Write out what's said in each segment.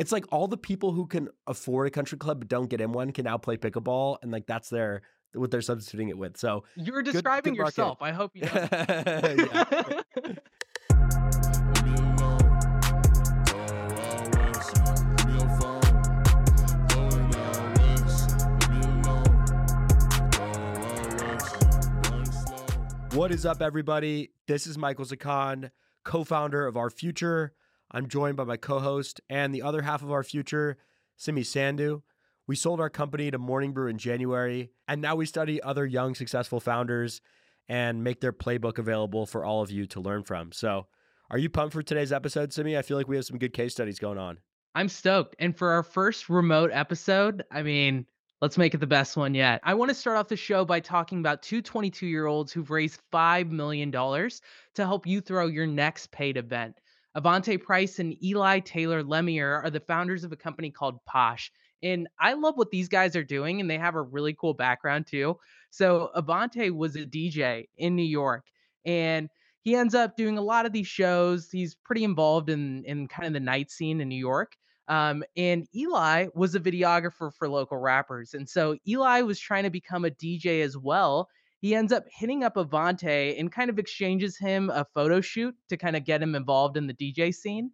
It's like all the people who can afford a country club but don't get in one can now play pickleball, and like that's their what they're substituting it with. So you're describing good yourself. I hope you don't. What is up, everybody? This is Michael Zakan, co-founder of Our Future. I'm joined by my co-host and the other half of Our Future, Simi Sandu. We sold our company to Morning Brew in January, and now we study other young, successful founders and make their playbook available for all of you to learn from. So are you pumped for today's episode, Simi? I feel like we have some good case studies going on. I'm stoked. And for our first remote episode, let's make it the best one yet. I want to start off the show by talking about two 22-year-olds who've raised $5 million to help you throw your next paid event. Avante Price and Eli Taylor Lemire are the founders of a company called Posh. And I love what these guys are doing, and they have a really cool background too. So Avante was a DJ in New York, and he ends up doing a lot of these shows. He's pretty involved in kind of the night scene in New York. And Eli was a videographer for local rappers. And so Eli was trying to become a DJ as well. He ends up hitting up Avante and kind of exchanges him a photo shoot to kind of get him involved in the DJ scene.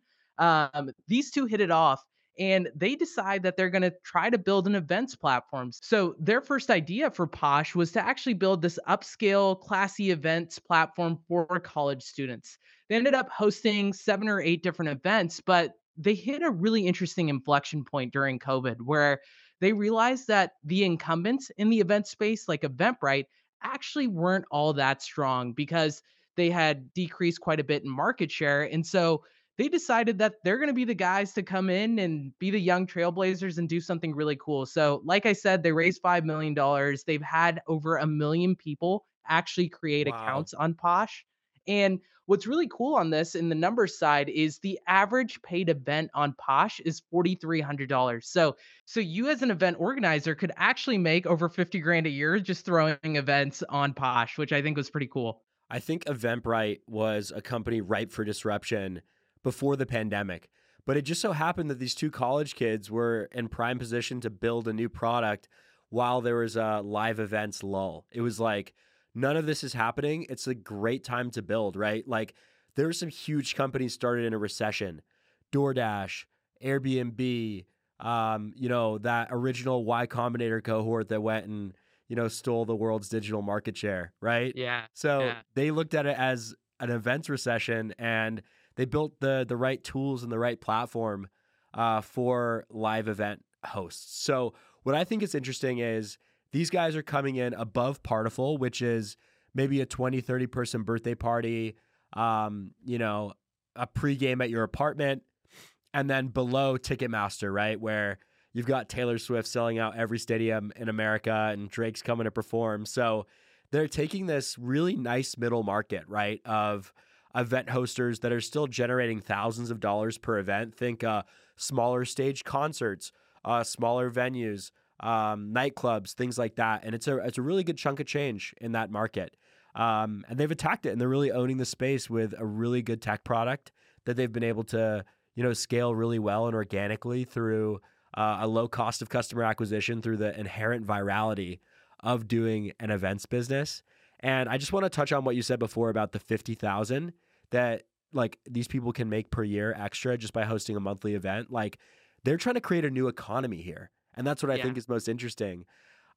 These two hit it off, and they decide that they're going to try to build an events platform. So their first idea for Posh was to actually build this upscale, classy events platform for college students. They ended up hosting 7 or 8 different events, but they hit a really interesting inflection point during COVID where they realized that the incumbents in the event space, like Eventbrite, actually weren't all that strong because they had decreased quite a bit in market share. And so they decided that they're going to be the guys to come in and be the young trailblazers and do something really cool. So like I said, they raised $5 million. They've had over 1 million people actually create accounts on Posh. And what's really cool on this in the numbers side is the average paid event on Posh is $4,300. So you as an event organizer could actually make over $50,000 a year just throwing events on Posh, which I think was pretty cool. I think Eventbrite was a company ripe for disruption before the pandemic, but it just so happened that these two college kids were in prime position to build a new product while there was a live events lull. It was like, none of this is happening. It's a great time to build, right? Like there are some huge companies started in a recession, DoorDash, Airbnb, that original Y Combinator cohort that went and, stole the world's digital market share, right? Yeah. So they looked at it as an events recession, and they built the right tools and the right platform for live event hosts. So what I think is interesting is these guys are coming in above Partiful, which is maybe a 20, 30-person birthday party, a pregame at your apartment, and then below Ticketmaster, right, where you've got Taylor Swift selling out every stadium in America and Drake's coming to perform. So they're taking this really nice middle market, right, of event hosters that are still generating thousands of dollars per event. Think smaller stage concerts, smaller venues, nightclubs, things like that. And it's a really good chunk of change in that market. And they've attacked it, and they're really owning the space with a really good tech product that they've been able to, scale really well and organically through a low cost of customer acquisition through the inherent virality of doing an events business. And I just want to touch on what you said before about the 50,000 that like these people can make per year extra just by hosting a monthly event. Like they're trying to create a new economy here. And that's what I think is most interesting.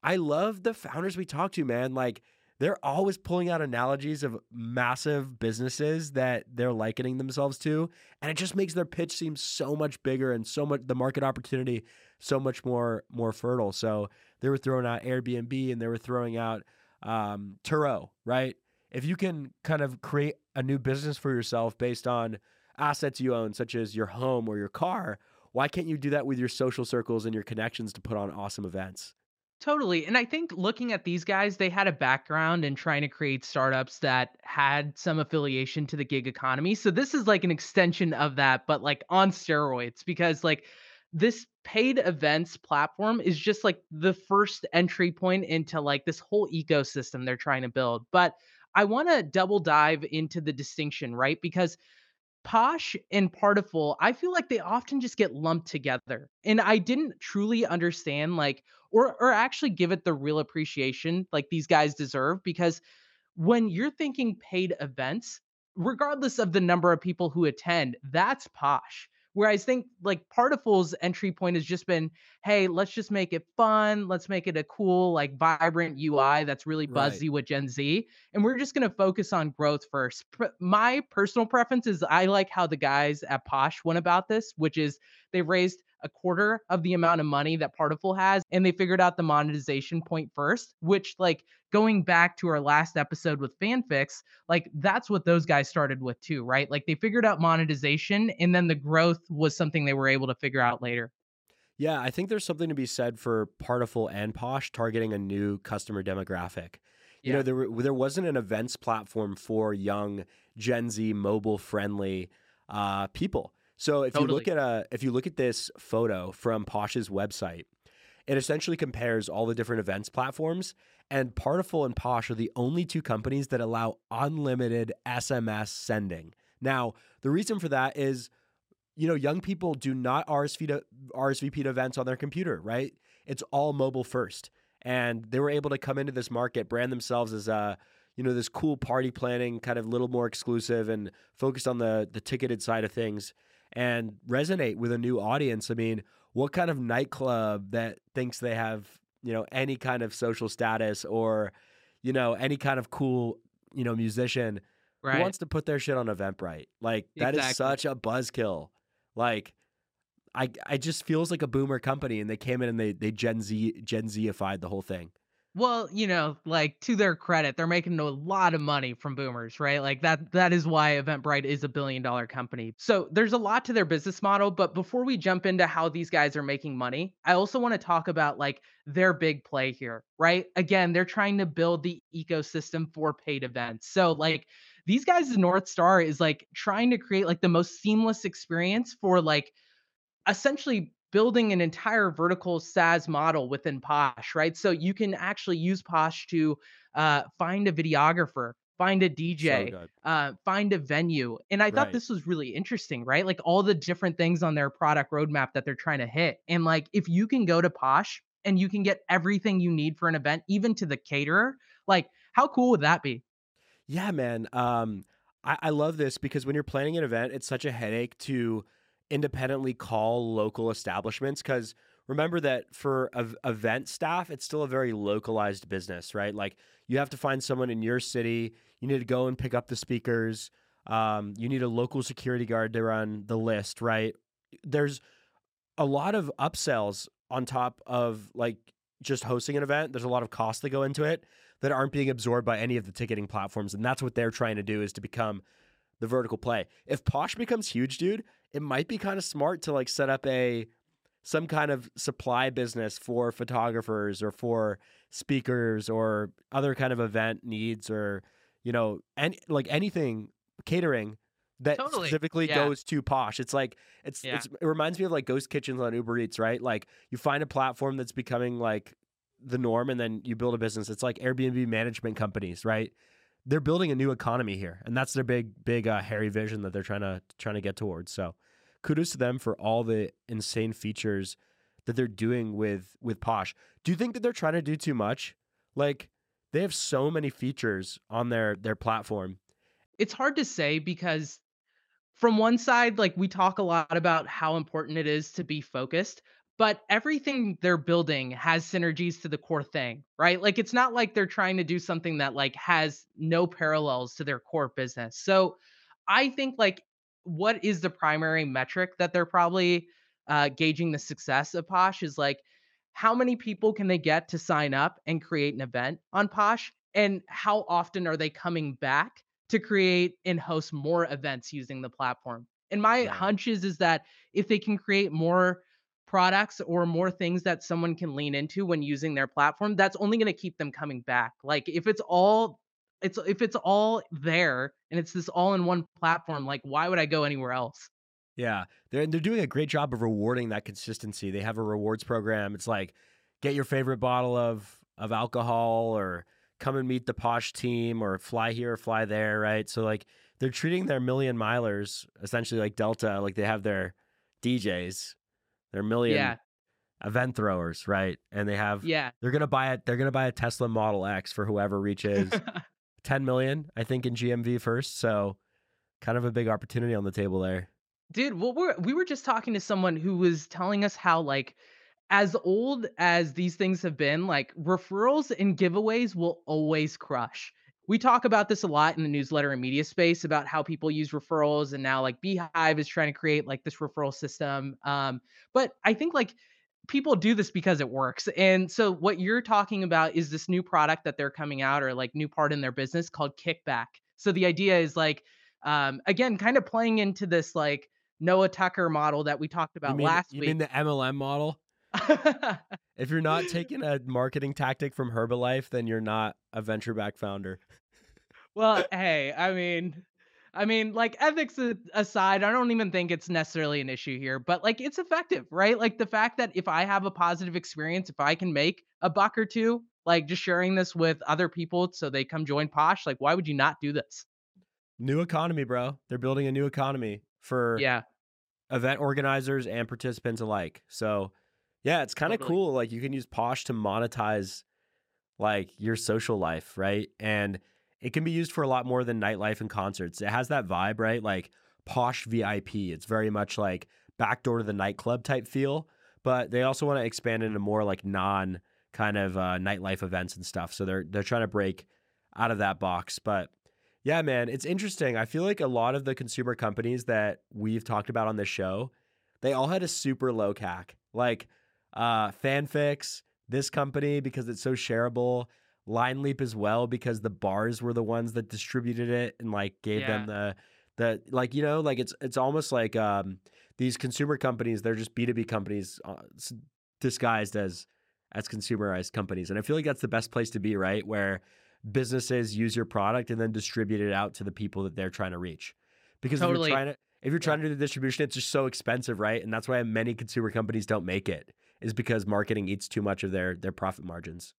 I love the founders we talk to, man. Like they're always pulling out analogies of massive businesses that they're likening themselves to. And it just makes their pitch seem so much bigger and so much the market opportunity so much more fertile. So they were throwing out Airbnb, and they were throwing out Turo, right? If you can kind of create a new business for yourself based on assets you own, such as your home or your car, Why can't you do that with your social circles and your connections to put on awesome events? Totally. And I think looking at these guys, they had a background in trying to create startups that had some affiliation to the gig economy. So this is like an extension of that, but like on steroids, because like this paid events platform is just like the first entry point into like this whole ecosystem they're trying to build. But I want to double dive into the distinction, right? Because Posh and Partiful, I feel like they often just get lumped together. And I didn't truly understand like, or actually give it the real appreciation like these guys deserve, because when you're thinking paid events, regardless of the number of people who attend, that's Posh. Whereas I think like Partiful's entry point has just been, hey, let's just make it fun. Let's make it a cool, like vibrant UI that's really buzzy with Gen Z. And we're just going to focus on growth first. My personal preference is I like how the guys at Posh went about this, which is they raised a quarter of the amount of money that Partiful has, and they figured out the monetization point first, which like going back to our last episode with FanFix, like that's what those guys started with too, right? Like they figured out monetization and then the growth was something they were able to figure out later. Yeah, I think there's something to be said for Partiful and Posh targeting a new customer demographic. You know, there wasn't an events platform for young Gen Z mobile friendly people. So if you look at this photo from Posh's website, it essentially compares all the different events platforms, and Partiful and Posh are the only two companies that allow unlimited SMS sending. Now, the reason for that is, you know, young people do not RSVP to events on their computer, right? It's all mobile first, and they were able to come into this market, brand themselves as a this cool party planning kind of little more exclusive and focused on the ticketed side of things, and resonate with a new audience. I mean, what kind of nightclub that thinks they have, any kind of social status or, any kind of cool, musician who wants to put their shit on Eventbrite? Like that is such a buzzkill. Like I just feels like a boomer company, and they came in and they Gen Z-ified the whole thing. Well, like to their credit, they're making a lot of money from boomers, right? Like that is why Eventbrite is a billion-dollar company. So there's a lot to their business model. But before we jump into how these guys are making money, I also want to talk about like their big play here, right? Again, they're trying to build the ecosystem for paid events. So like these guys' North Star is like trying to create like the most seamless experience for like essentially building an entire vertical SaaS model within Posh, right? So you can actually use Posh to find a videographer, find a DJ, find a venue. And I thought this was really interesting, right? Like all the different things on their product roadmap that they're trying to hit. And like, if you can go to Posh and you can get everything you need for an event, even to the caterer, like how cool would that be? Yeah, man. I love this because when you're planning an event, it's such a headache to independently call local establishments, because remember that for event staff, it's still a very localized business, right? Like you have to find someone in your city, you need to go and pick up the speakers, you need a local security guard to run the list, right? There's a lot of upsells on top of like just hosting an event. There's a lot of costs that go into it that aren't being absorbed by any of the ticketing platforms, and that's what they're trying to do, is to become the vertical play. If Posh becomes huge, dude, it might be kind of smart to like set up some kind of supply business for photographers or for speakers or other kind of event needs, or, anything catering that specifically goes to Posh. It's like, it reminds me of like ghost kitchens on Uber Eats, right? Like you find a platform that's becoming like the norm and then you build a business. It's like Airbnb management companies, right? They're building a new economy here, and that's their big hairy vision that they're trying to get towards. So kudos to them for all the insane features that they're doing with Posh. Do you think that they're trying to do too much? Like they have so many features on their platform. It's hard to say, because from one side, like we talk a lot about how important it is to be focused, but everything they're building has synergies to the core thing, right? Like it's not like they're trying to do something that like has no parallels to their core business. So I think like what is the primary metric that they're probably gauging the success of Posh is like how many people can they get to sign up and create an event on Posh, and how often are they coming back to create and host more events using the platform? And my hunches is that if they can create more products or more things that someone can lean into when using their platform, that's only going to keep them coming back. Like if it's all there and it's this all in one platform, like why would I go anywhere else? Yeah. They're doing a great job of rewarding that consistency. They have a rewards program. It's like, get your favorite bottle of alcohol, or come and meet the posh team, or fly here or fly there. Right. So like they're treating their million milers essentially like Delta, like they have their DJs, their million event throwers. Right. And they have, they're going to buy a Tesla Model X for whoever reaches 10 million, I think, in GMV first. So kind of a big opportunity on the table there. Dude, well, we were just talking to someone who was telling us how, like, as old as these things have been, like referrals and giveaways will always crush. We talk about this a lot in the newsletter and media space about how people use referrals, and now like Beehive is trying to create like this referral system. But I think like people do this because it works. And so what you're talking about is this new product that they're coming out, or like new part in their business, called Kickback. So the idea is like, again, kind of playing into this like Noah Tucker model that we talked about last week. You mean the MLM model? If you're not taking a marketing tactic from Herbalife, then you're not a venture-backed founder. Well, hey, I mean, like ethics aside, I don't even think it's necessarily an issue here, but like it's effective, right? Like the fact that if I have a positive experience, if I can make $1 or $2, like just sharing this with other people so they come join Posh, like why would you not do this? New economy, bro. They're building a new economy for event organizers and participants alike. So yeah, it's kind of cool. Like you can use Posh to monetize like your social life, right? And it can be used for a lot more than nightlife and concerts. It has that vibe, right? Like Posh VIP. It's very much like backdoor to the nightclub type feel, but they also want to expand into more like non kind of nightlife events and stuff. So they're trying to break out of that box. But yeah, man, it's interesting. I feel like a lot of the consumer companies that we've talked about on this show, they all had a super low CAC. Like FanFix, this company, because it's so shareable, Line Leap as well, because the bars were the ones that distributed it and like gave them the like, you know, like it's almost like these consumer companies, they're just B2B companies disguised as consumerized companies. And I feel like that's the best place to be, right? Where businesses use your product and then distribute it out to the people that they're trying to reach. Because if you're trying to do the distribution, it's just so expensive, right? And that's why many consumer companies don't make it, is because marketing eats too much of their profit margins.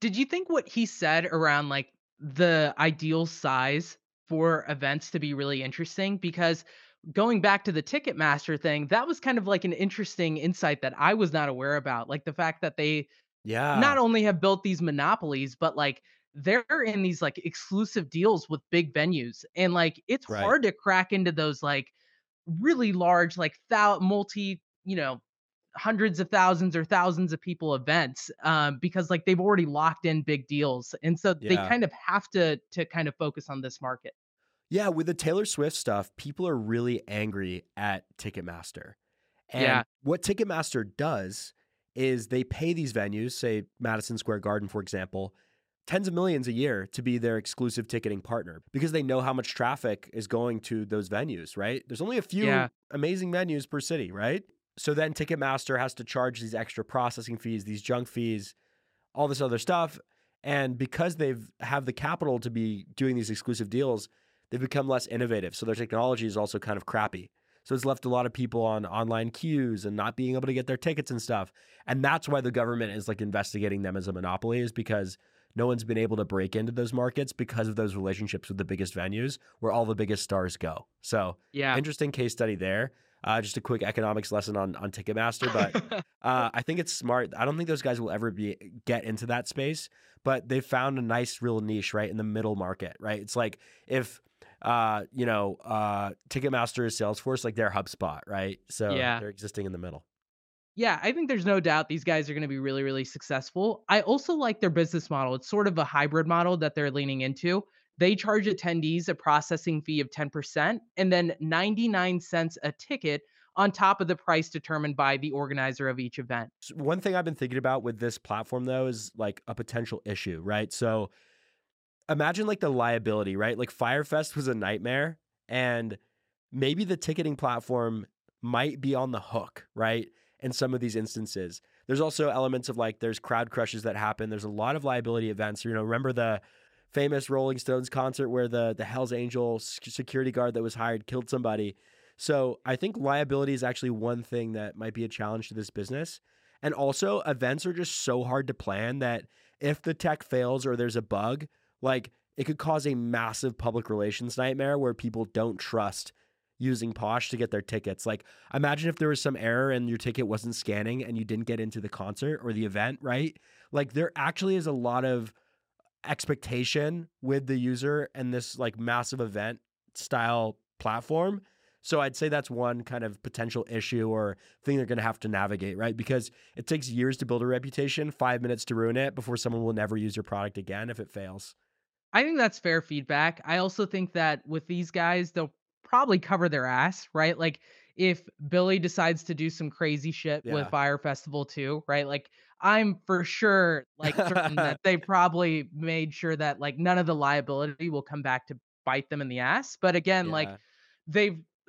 Did you think what he said around like the ideal size for events to be really interesting? Because going back to the Ticketmaster thing, that was kind of like an interesting insight that I was not aware about. Like the fact that they not only have built these monopolies, but like they're in these like exclusive deals with big venues. And like, it's hard to crack into those like really large, like hundreds of thousands or thousands of people events, because like they've already locked in big deals. And so they kind of have to kind of focus on this market. Yeah. With the Taylor Swift stuff, people are really angry at Ticketmaster. And what Ticketmaster does is they pay these venues, say Madison Square Garden, for example, tens of millions a year to be their exclusive ticketing partner, because they know how much traffic is going to those venues, right? There's only a few amazing venues per city, right? So then Ticketmaster has to charge these extra processing fees, these junk fees, all this other stuff. And because they have the capital to be doing these exclusive deals, they've become less innovative. So their technology is also kind of crappy. So it's left a lot of people on online queues and not being able to get their tickets and stuff. And that's why the government is like investigating them as a monopoly, is because no one's been able to break into those markets because of those relationships with the biggest venues where all the biggest stars go. So interesting case study there. Just a quick economics lesson on Ticketmaster, but I think it's smart. I don't think those guys will ever get into that space, but they found a nice real niche, right, in the middle market, right? It's like if, Ticketmaster is Salesforce, like they're HubSpot, right? So they're existing in the middle. Yeah, I think there's no doubt these guys are going to be really, really successful. I also like their business model. It's sort of a hybrid model that they're leaning into. They charge attendees a processing fee of 10% and then 99 cents a ticket on top of the price determined by the organizer of each event. One thing I've been thinking about with this platform, though, is like a potential issue, right? So imagine like the liability, right? Like Firefest was a nightmare, and maybe the ticketing platform might be on the hook, right? In some of these instances. There's also elements of like, there's crowd crushes that happen. There's a lot of liability events. You know, remember the famous Rolling Stones concert where the Hells Angel security guard that was hired killed somebody. So I think liability is actually one thing that might be a challenge to this business. And also events are just so hard to plan that if the tech fails or there's a bug, like it could cause a massive public relations nightmare where people don't trust using Posh to get their tickets. Like imagine if there was some error and your ticket wasn't scanning and you didn't get into the concert or the event, right? Like there actually is a lot of expectation with the user and this like massive event style platform. So I'd say that's one kind of potential issue or thing they're going to have to navigate, right? Because it takes years to build a reputation, 5 minutes to ruin it before someone will never use your product again if it fails. I think that's fair feedback. I also think that with these guys, they'll probably cover their ass, right? Like if Billy decides to do some crazy shit with Fyre Festival 2, right? Like I'm for sure like certain that they probably made sure that like none of the liability will come back to bite them in the ass. But again, like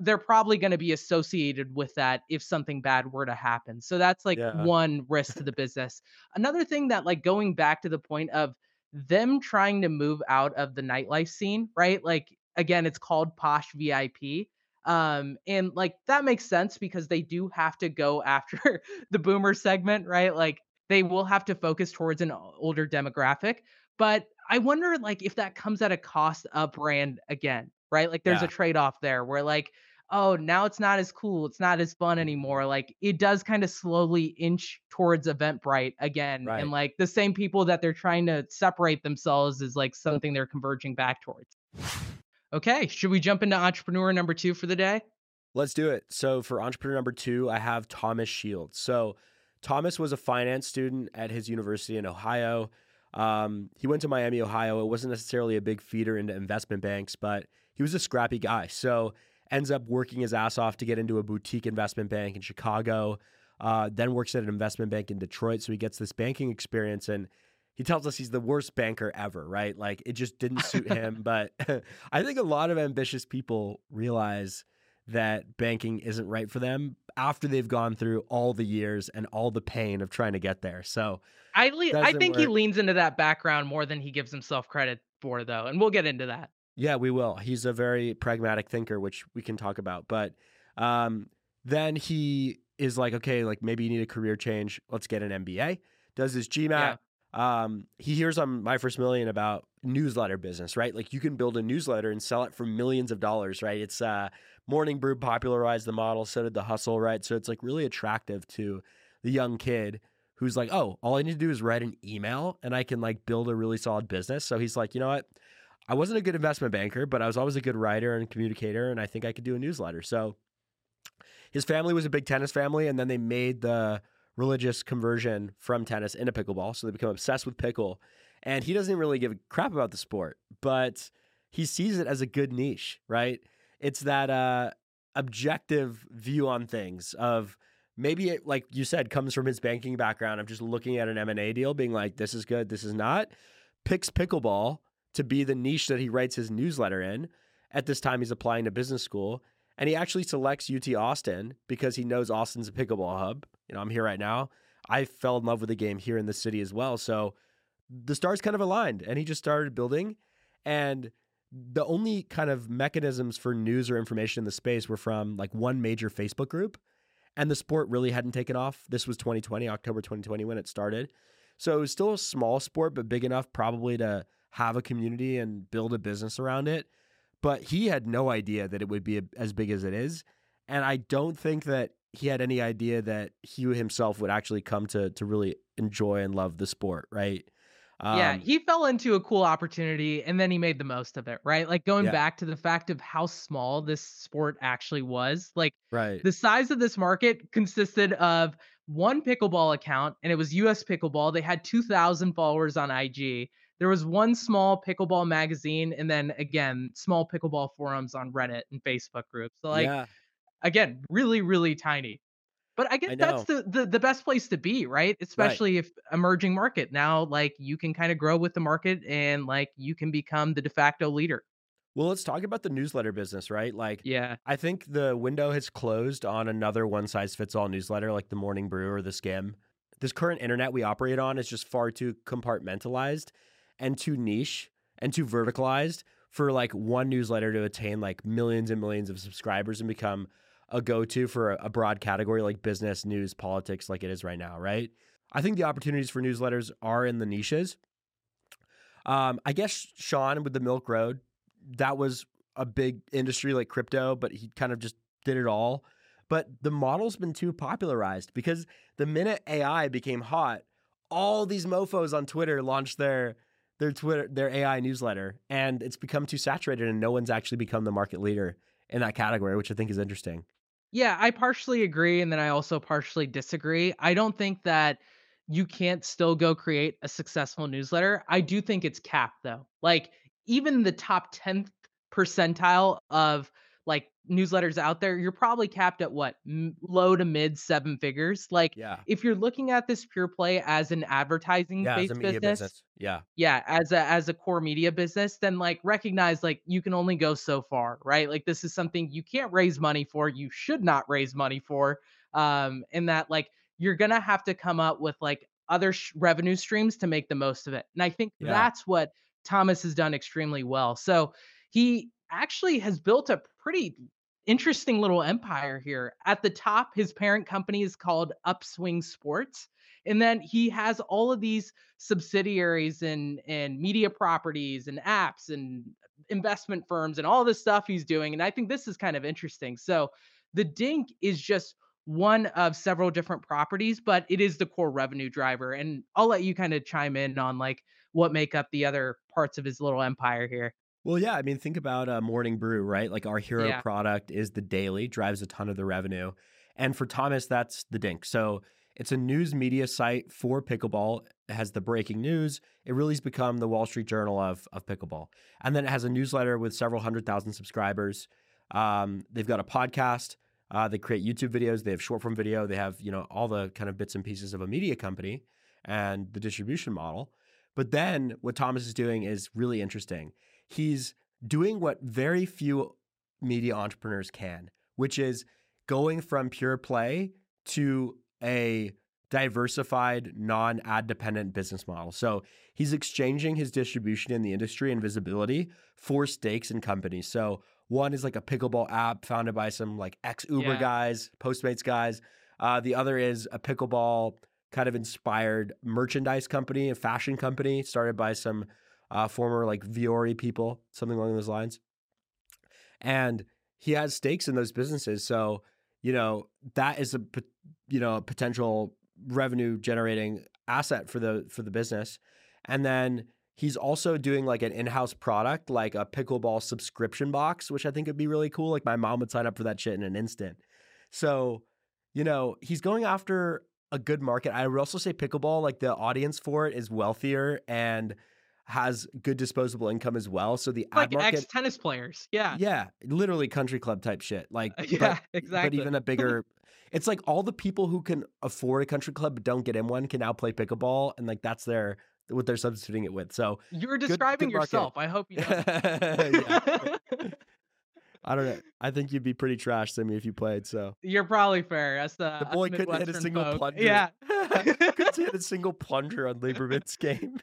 they're probably going to be associated with that if something bad were to happen. So that's like one risk to the business. Another thing that like going back to the point of them trying to move out of the nightlife scene, right? Like again, it's called Posh VIP. And like that makes sense because they do have to go after the boomer segment, right? Like they will have to focus towards an older demographic. But I wonder like if that comes at a cost of brand again, right? Like there's a trade-off there where like, oh, now it's not as cool. It's not as fun anymore. Like it does kind of slowly inch towards Eventbrite again. Right. And like the same people that they're trying to separate themselves is like something they're converging back towards. Okay, should we jump into entrepreneur number two for the day? Let's do it. So for entrepreneur number two, I have Thomas Shields. So Thomas was a finance student at his university in Ohio. He went to Miami, Ohio. It wasn't necessarily a big feeder into investment banks, but he was a scrappy guy. So ends up working his ass off to get into a boutique investment bank in Chicago, then works at an investment bank in Detroit. So he gets this banking experience and he tells us he's the worst banker ever, right? Like it just didn't suit him. But I think a lot of ambitious people realize that banking isn't right for them after they've gone through all the years and all the pain of trying to get there. So I think he leans into that background more than he gives himself credit for though. And we'll get into that. Yeah, we will. He's a very pragmatic thinker, which we can talk about. But then he is like, okay, like maybe you need a career change. Let's get an MBA. Does his GMAT. Yeah. He hears on My First Million about newsletter business, right? Like you can build a newsletter and sell it for millions of dollars, right? It's Morning Brew popularized the model. So did The Hustle, right? So it's like really attractive to the young kid who's like, oh, all I need to do is write an email and I can like build a really solid business. So he's like, you know what? I wasn't a good investment banker, but I was always a good writer and communicator. And I think I could do a newsletter. So his family was a big tennis family. And then they made the religious conversion from tennis into pickleball. So they become obsessed with pickle. And he doesn't really give a crap about the sport, but he sees it as a good niche, right? It's that objective view on things of maybe it, like you said, comes from his banking background of just looking at an M&A deal, being like, this is good, this is not. Picks pickleball to be the niche that he writes his newsletter in. At this time, he's applying to business school. And he actually selects UT Austin because he knows Austin's a pickleball hub. You know, I'm here right now. I fell in love with the game here in the city as well. So the stars kind of aligned and he just started building. And the only kind of mechanisms for news or information in the space were from like one major Facebook group. And the sport really hadn't taken off. This was 2020, October 2020 when it started. So it was still a small sport, but big enough probably to have a community and build a business around it. But he had no idea that it would be as big as it is. And I don't think that he had any idea that he himself would actually come to really enjoy and love the sport, right? Yeah, he fell into a cool opportunity and then he made the most of it, right? Like going back to the fact of how small this sport actually was, like the size of this market consisted of one pickleball account and it was US Pickleball. They had 2,000 followers on IG. There was one small pickleball magazine and then again, small pickleball forums on Reddit and Facebook groups. So like, again, really, really tiny. But I guess that's the best place to be, right? Especially if emerging market now, like you can kind of grow with the market and like you can become the de facto leader. Well, let's talk about the newsletter business, right? Like, yeah, I think the window has closed on another one-size-fits-all newsletter like the Morning Brew or the Skim. This current internet we operate on is just far too compartmentalized and too niche and too verticalized for like one newsletter to attain like millions and millions of subscribers and become a go-to for a broad category like business, news, politics, like it is right now, right? I think the opportunities for newsletters are in the niches. I guess Sean with the Milk Road, that was a big industry like crypto, but he kind of just did it all. But the model's been too popularized because the minute AI became hot, all these mofos on Twitter launched their AI newsletter, and it's become too saturated, and no one's actually become the market leader in that category, which I think is interesting. Yeah, I partially agree, and then I also partially disagree. I don't think that you can't still go create a successful newsletter. I do think it's capped, though. Like, even the top 10th percentile of like newsletters out there, you're probably capped at what, low to mid seven figures. Like, yeah, if you're looking at this pure play as an advertising based business, as a core media business, then like recognize like you can only go so far, right? Like this is something you can't raise money for, you should not raise money for, and that like you're gonna have to come up with like other revenue streams to make the most of it. And I think that's what Thomas has done extremely well. So he actually has built a pretty interesting little empire here. At the top, his parent company is called Upswing Sports. And then he has all of these subsidiaries and media properties and apps and investment firms and all this stuff he's doing. And I think this is kind of interesting. So the Dink is just one of several different properties, but it is the core revenue driver. And I'll let you kind of chime in on like what make up the other parts of his little empire here. Well, yeah, I mean, think about Morning Brew, right? Like our hero product is the daily, drives a ton of the revenue. And for Thomas, that's the Dink. So it's a news media site for pickleball. It has the breaking news. It really has become the Wall Street Journal of pickleball. And then it has a newsletter with several 100,000 subscribers. They've got a podcast. They create YouTube videos. They have short form video. They have, you know, all the kind of bits and pieces of a media company and the distribution model. But then what Thomas is doing is really interesting. He's doing what very few media entrepreneurs can, which is going from pure play to a diversified, non-ad dependent business model. So he's exchanging his distribution in the industry and visibility for stakes in companies. So one is like a pickleball app founded by some like ex-Uber guys, Postmates guys. The other is a pickleball kind of inspired merchandise company, a fashion company started by some former like Viore people, something along those lines. And he has stakes in those businesses. So, you know, that is a potential revenue generating asset for the business. And then he's also doing like an in-house product, like a pickleball subscription box, which I think would be really cool. Like my mom would sign up for that shit in an instant. So, you know, he's going after a good market. I would also say pickleball, like the audience for it is wealthier and has good disposable income as well. So the ad market, like ex-tennis players. Yeah. Yeah. Literally country club type shit. Like, exactly. But even a bigger, it's like all the people who can afford a country club but don't get in one can now play pickleball. And like, that's what they're substituting it with. So you're describing good yourself. I hope you know. I don't know. I think you'd be pretty trash, Simi, if you played. So you're probably fair. That's the boy couldn't hit a single plunger. Yeah. Couldn't hit a single plunger on Lieberman's game.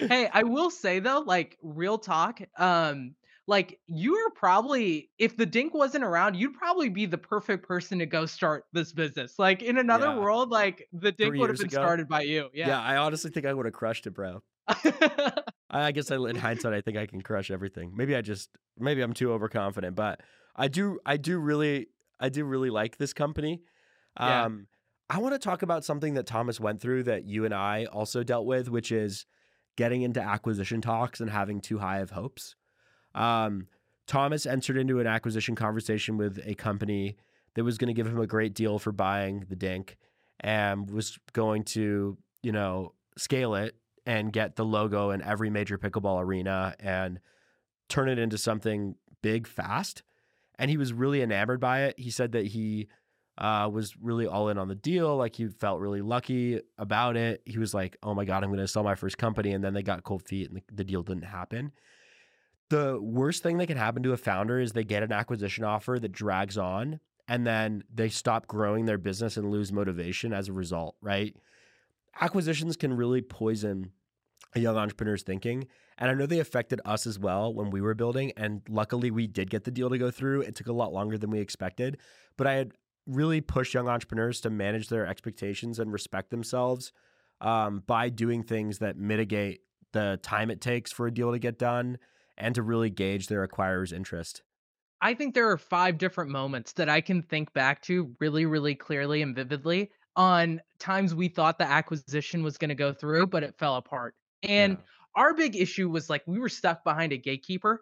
Hey, I will say though, like real talk, like you are probably, if the Dink wasn't around, you'd probably be the perfect person to go start this business. Like in another world, like the Dink would have been started by you. Yeah. Yeah, I honestly think I would have crushed it, bro. I guess in hindsight, I think I can crush everything. Maybe I'm too overconfident, but I do really like this company. I want to talk about something that Thomas went through that you and I also dealt with, which is getting into acquisition talks and having too high of hopes. Thomas entered into an acquisition conversation with a company that was going to give him a great deal for buying the Dink and was going to, you know, scale it and get the logo in every major pickleball arena and turn it into something big fast. And he was really enamored by it. He said that he was really all in on the deal. Like he felt really lucky about it. He was like, oh my God, I'm going to sell my first company. And then they got cold feet and the deal didn't happen. The worst thing that can happen to a founder is they get an acquisition offer that drags on, and then they stop growing their business and lose motivation as a result, right? Acquisitions can really poison a young entrepreneur's thinking. And I know they affected us as well when we were building. And luckily we did get the deal to go through. It took a lot longer than we expected, but I had really pushed young entrepreneurs to manage their expectations and respect themselves by doing things that mitigate the time it takes for a deal to get done and to really gauge their acquirer's interest. I think there are 5 different moments that I can think back to really, really clearly and vividly on times we thought the acquisition was going to go through, but it fell apart. And our big issue was like, we were stuck behind a gatekeeper,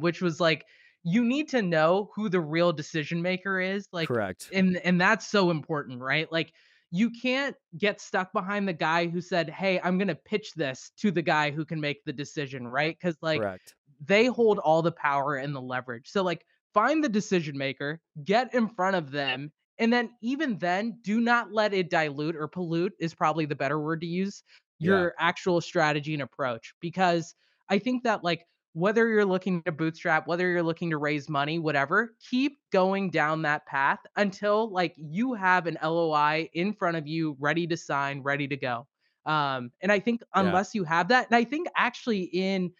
which was like, you need to know who the real decision maker is. Like, correct. And that's so important, right? Like, you can't get stuck behind the guy who said, hey, I'm going to pitch this to the guy who can make the decision, right? Because like, correct. They hold all the power and the leverage. So like, find the decision maker, get in front of them, and then even then, do not let it dilute or pollute is probably the better word to use your actual strategy and approach. Because I think that like, whether you're looking to bootstrap, whether you're looking to raise money, whatever, keep going down that path until like you have an LOI in front of you, ready to sign, ready to go. And I think unless you have that, and I think actually in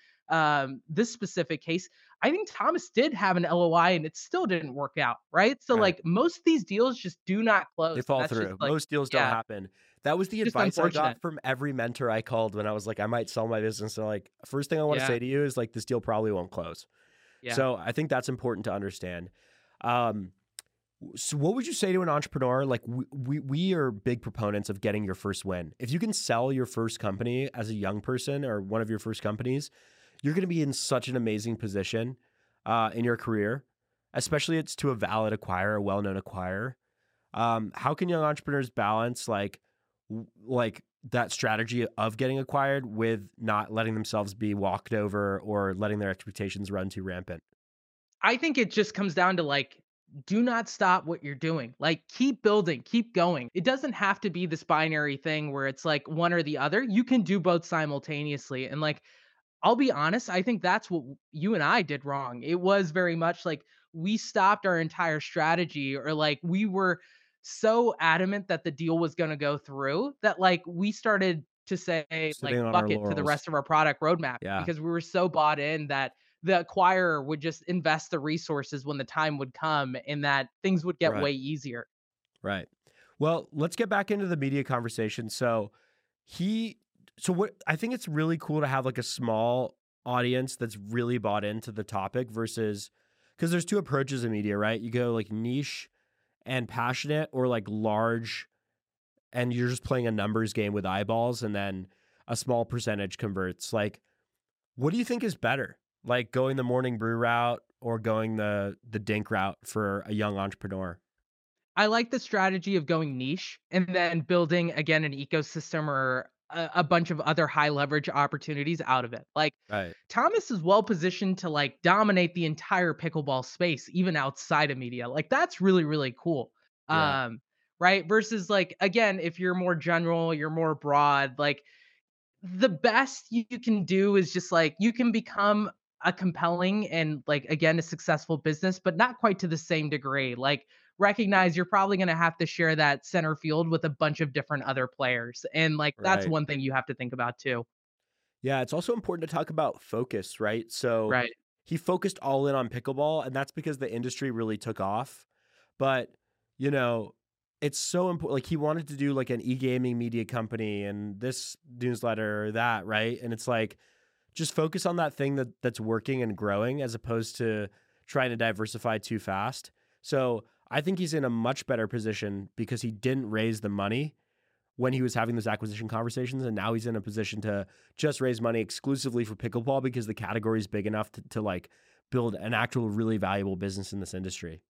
this specific case, I think Thomas did have an LOI and it still didn't work out, right? So like most of these deals just do not close. They fall through. Like, most deals don't happen. That was the advice I got from every mentor I called when I was like, I might sell my business. And like, first thing I want to say to you is like, this deal probably won't close. Yeah. So I think that's important to understand. So what would you say to an entrepreneur? Like we are big proponents of getting your first win. If you can sell your first company as a young person or one of your first companies, you're going to be in such an amazing position in your career, especially it's to a valid acquirer, a well-known acquirer. How can young entrepreneurs balance like that strategy of getting acquired with not letting themselves be walked over or letting their expectations run too rampant? I think it just comes down to like, do not stop what you're doing. Like keep building, keep going. It doesn't have to be this binary thing where it's like one or the other. You can do both simultaneously. And like, I'll be honest, I think that's what you and I did wrong. It was very much like we stopped our entire strategy, or like we were so adamant that the deal was going to go through that like we started to say like fuck it to the rest of our product roadmap because we were so bought in that the acquirer would just invest the resources when the time would come and that things would get way easier. Right. Well, let's get back into the media conversation. So what I think it's really cool to have like a small audience that's really bought into the topic versus, because there's 2 approaches in media, right? You go like niche and passionate, or like large and you're just playing a numbers game with eyeballs and then a small percentage converts. Like, what do you think is better? Like going the Morning Brew route or going the Dink route for a young entrepreneur? I like the strategy of going niche and then building again an ecosystem or a bunch of other high leverage opportunities out of it. Like Thomas is well positioned to like dominate the entire pickleball space, even outside of media. Like that's really, really cool. Yeah. Right. Versus like, again, if you're more general, you're more broad, like the best you can do is just like, you can become a compelling and like, again, a successful business, but not quite to the same degree. Like recognize you're probably going to have to share that center field with a bunch of different other players. And like, that's one thing you have to think about too. Yeah. It's also important to talk about focus, right? So he focused all in on pickleball, and that's because the industry really took off. But you know, it's so important. Like he wanted to do like an e-gaming media company and this newsletter or that. Right. And it's like, just focus on that thing that's working and growing as opposed to trying to diversify too fast. So I think he's in a much better position because he didn't raise the money when he was having those acquisition conversations. And now he's in a position to just raise money exclusively for pickleball because the category is big enough to like build an actual really valuable business in this industry.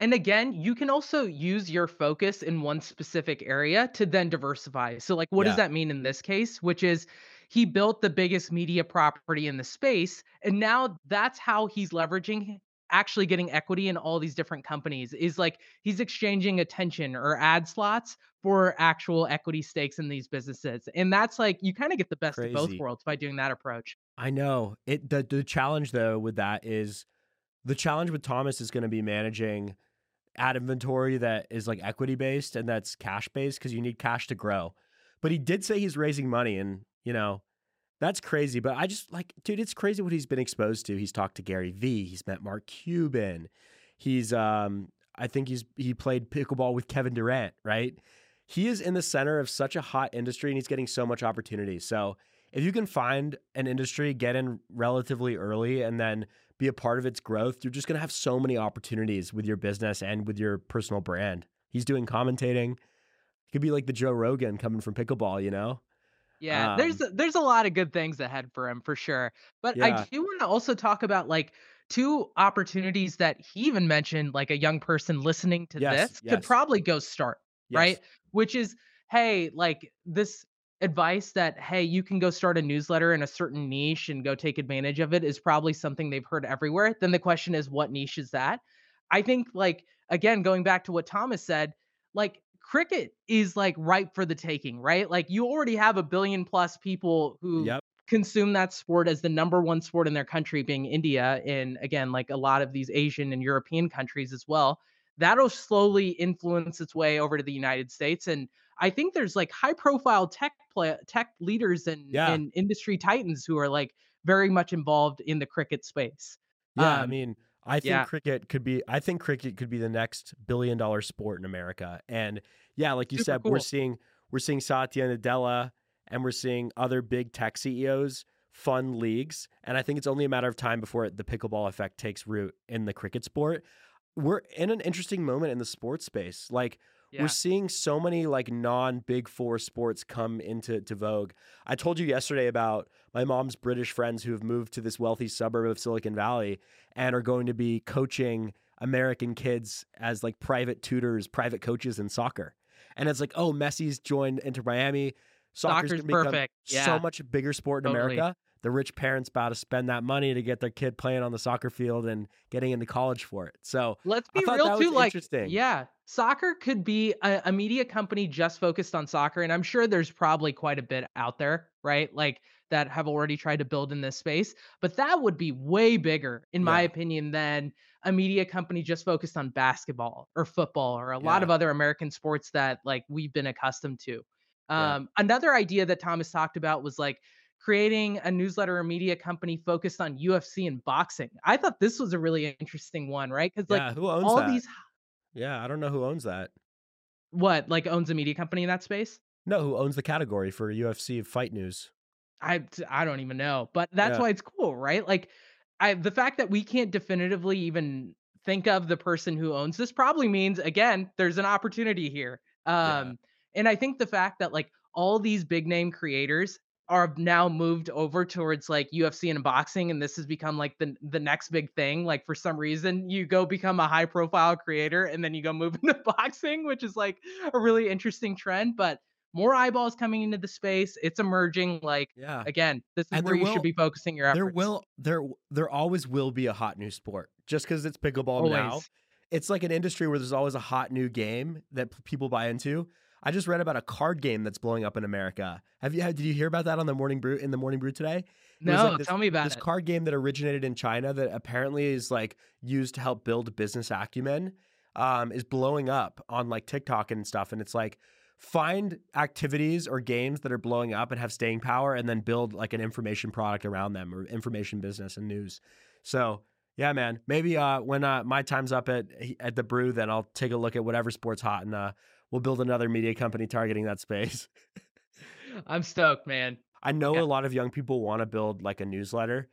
And again, you can also use your focus in one specific area to then diversify. So like, what does that mean in this case? Which is he built the biggest media property in the space. And now that's how he's leveraging actually getting equity in all these different companies, is like he's exchanging attention or ad slots for actual equity stakes in these businesses. And that's like, you kind of get the best of both worlds by doing that approach. I know it. The challenge though with that is, the challenge with Thomas is going to be managing ad inventory that is like equity based and that's cash based, because you need cash to grow. But he did say he's raising money, and you know, that's crazy. But I just like, dude, it's crazy what he's been exposed to. He's talked to Gary Vee. He's met Mark Cuban. He's, I think he played pickleball with Kevin Durant, right? He is in the center of such a hot industry and he's getting so much opportunity. So if you can find an industry, get in relatively early and then be a part of its growth, you're just going to have so many opportunities with your business and with your personal brand. He's doing commentating. It could be like the Joe Rogan coming from pickleball, you know? Yeah, there's a lot of good things ahead for him for sure. But yeah. I do want to also talk about like two opportunities that he even mentioned, like a young person listening to this could probably go start, right? Which is, hey, like this advice that, hey, you can go start a newsletter in a certain niche and go take advantage of it is probably something they've heard everywhere. Then the question is, what niche is that? I think like, again, going back to what Thomas said, like, cricket is like ripe for the taking, right? Like you already have 1 billion+ people who consume that sport as the #1 sport in their country, being India. And again, like a lot of these Asian and European countries as well, that'll slowly influence its way over to the United States. And I think there's like high profile tech leaders and industry titans who are like very much involved in the cricket space. Yeah. I mean, I think cricket could be the next billion-dollar sport in America. And yeah, like you said, cool. we're seeing Satya Nadella and we're seeing other big tech CEOs fund leagues. And I think it's only a matter of time before the pickleball effect takes root in the cricket sport. We're in an interesting moment in the sports space. Like we're seeing so many like non-big four sports come into vogue. I told you yesterday about my mom's British friends who have moved to this wealthy suburb of Silicon Valley and are going to be coaching American kids as like private tutors, private coaches in soccer. And it's like, oh, Messi's joined Inter Miami. Soccer's gonna become so much bigger sport in America. The rich parents about to spend that money to get their kid playing on the soccer field and getting into college for it. So let's be real too. Like, soccer could be a media company just focused on soccer. And I'm sure there's probably quite a bit out there, right? Like that have already tried to build in this space, but that would be way bigger in my opinion than a media company just focused on basketball or football or a lot of other American sports that like we've been accustomed to. Another idea that Thomas talked about was like, creating a newsletter or media company focused on UFC and boxing. I thought this was a really interesting one, right? Because like who owns all that? These, I don't know who owns that. What, like owns a media company in that space? No, who owns the category for UFC fight news? I don't even know, but that's why it's cool, right? Like the fact that we can't definitively even think of the person who owns this probably means again there's an opportunity here. And I think the fact that like all these big name creators are now moved over towards like UFC and boxing. And this has become like the next big thing. Like for some reason you go become a high profile creator and then you go move into boxing, which is like a really interesting trend, but more eyeballs coming into the space. It's emerging. Like, again, this is where you should be focusing your efforts. There always will be a hot new sport just because it's pickleball now. It's like an industry where there's always a hot new game that people buy into. I just read about a card game that's blowing up in America. Did you hear about that on the Morning Brew today? No, like tell me about this card game that originated in China that apparently is like used to help build business acumen, is blowing up on like TikTok and stuff. And it's like find activities or games that are blowing up and have staying power, and then build like an information product around them or information business and news. So yeah, man, maybe when my time's up at the brew, then I'll take a look at whatever sport's hot and we'll build another media company targeting that space. I'm stoked, man. I know a lot of young people want to build like a newsletter.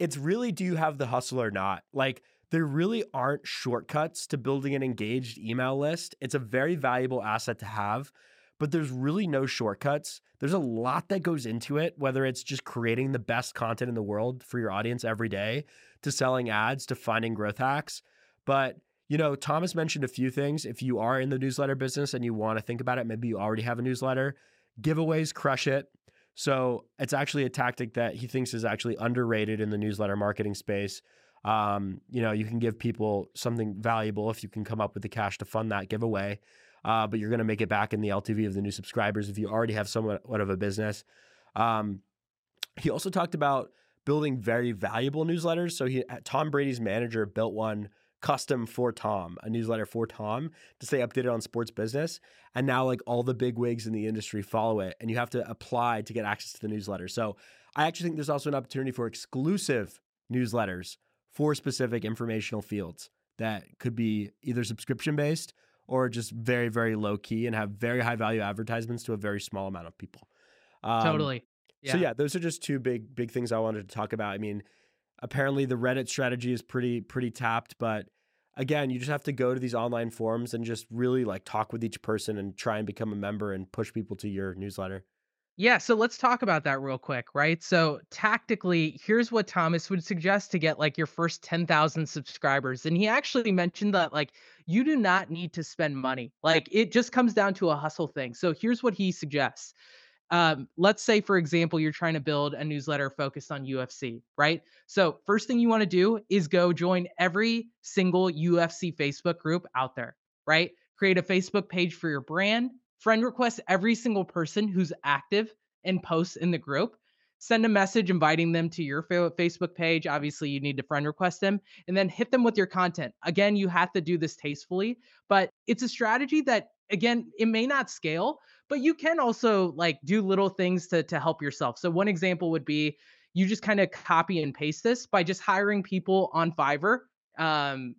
It's really, do you have the hustle or not? Like there really aren't shortcuts to building an engaged email list. It's a very valuable asset to have, but there's really no shortcuts. There's a lot that goes into it, whether it's just creating the best content in the world for your audience every day, to selling ads, to finding growth hacks. But you know, Thomas mentioned a few things. If you are in the newsletter business and you want to think about it, maybe you already have a newsletter. Giveaways crush it. So it's actually a tactic that he thinks is actually underrated in the newsletter marketing space. You can give people something valuable if you can come up with the cash to fund that giveaway, but you're going to make it back in the LTV of the new subscribers if you already have somewhat of a business. He also talked about building very valuable newsletters. So Tom Brady's manager built one custom for Tom, a newsletter for Tom to stay updated on sports business. And now like all the big wigs in the industry follow it, and you have to apply to get access to the newsletter. So I actually think there's also an opportunity for exclusive newsletters for specific informational fields that could be either subscription-based or just very, very low-key and have very high-value advertisements to a very small amount of people. Totally. Yeah. So yeah, those are just two big things I wanted to talk about. I mean, apparently the Reddit strategy is pretty tapped, but again, you just have to go to these online forums and just really like talk with each person and try and become a member and push people to your newsletter. Yeah. So let's talk about that real quick, right? So tactically, here's what Thomas would suggest to get like your first 10,000 subscribers. And he actually mentioned that like you do not need to spend money. Like it just comes down to a hustle thing. So here's what he suggests. Let's say, for example, you're trying to build a newsletter focused on UFC, right? So first thing you want to do is go join every single UFC Facebook group out there, right? Create a Facebook page for your brand, friend request every single person who's active and posts in the group, send a message inviting them to your Facebook page. Obviously, you need to friend request them and then hit them with your content. Again, you have to do this tastefully, but it's a strategy that, again, it may not scale, but you can also like do little things to help yourself. So one example would be you just kind of copy and paste this by just hiring people on Fiverr.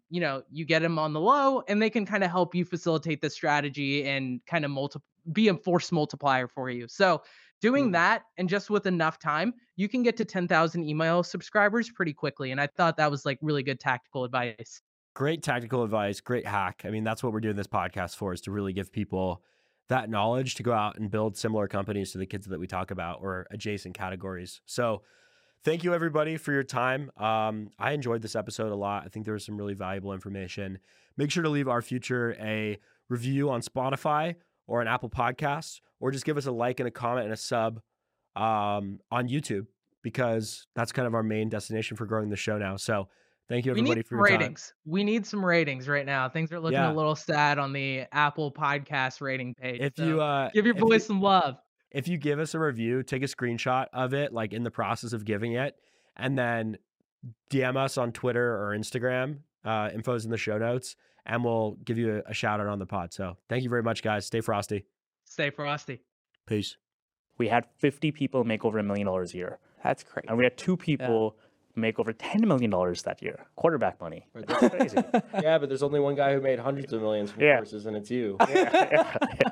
You get them on the low and they can kind of help you facilitate the strategy and kind of be a force multiplier for you. So doing that and just with enough time, you can get to 10,000 email subscribers pretty quickly. And I thought that was like really good tactical advice. Great tactical advice. Great hack. I mean, that's what we're doing this podcast for, is to really give people that knowledge to go out and build similar companies to the kids that we talk about or adjacent categories. So thank you everybody for your time. I enjoyed this episode a lot. I think there was some really valuable information. Make sure to leave Our Future a review on Spotify or an Apple Podcast, or just give us a like and a comment and a sub on YouTube, because that's kind of our main destination for growing the show now. So thank you everybody for your ratings. We need some ratings right now. Things are looking a little sad on the Apple Podcast rating page. If you give your boys some love. If you give us a review, take a screenshot of it, like in the process of giving it, and then DM us on Twitter or Instagram. Info's in the show notes, and we'll give you a shout out on the pod. So thank you very much, guys. Stay frosty. Stay frosty. Peace. We had 50 people make over $1 million a year. That's crazy. And we had 2 people make over $10 million that year. Quarterback money. That's crazy. Yeah, but there's only one guy who made hundreds of millions from courses, and it's you. Yeah.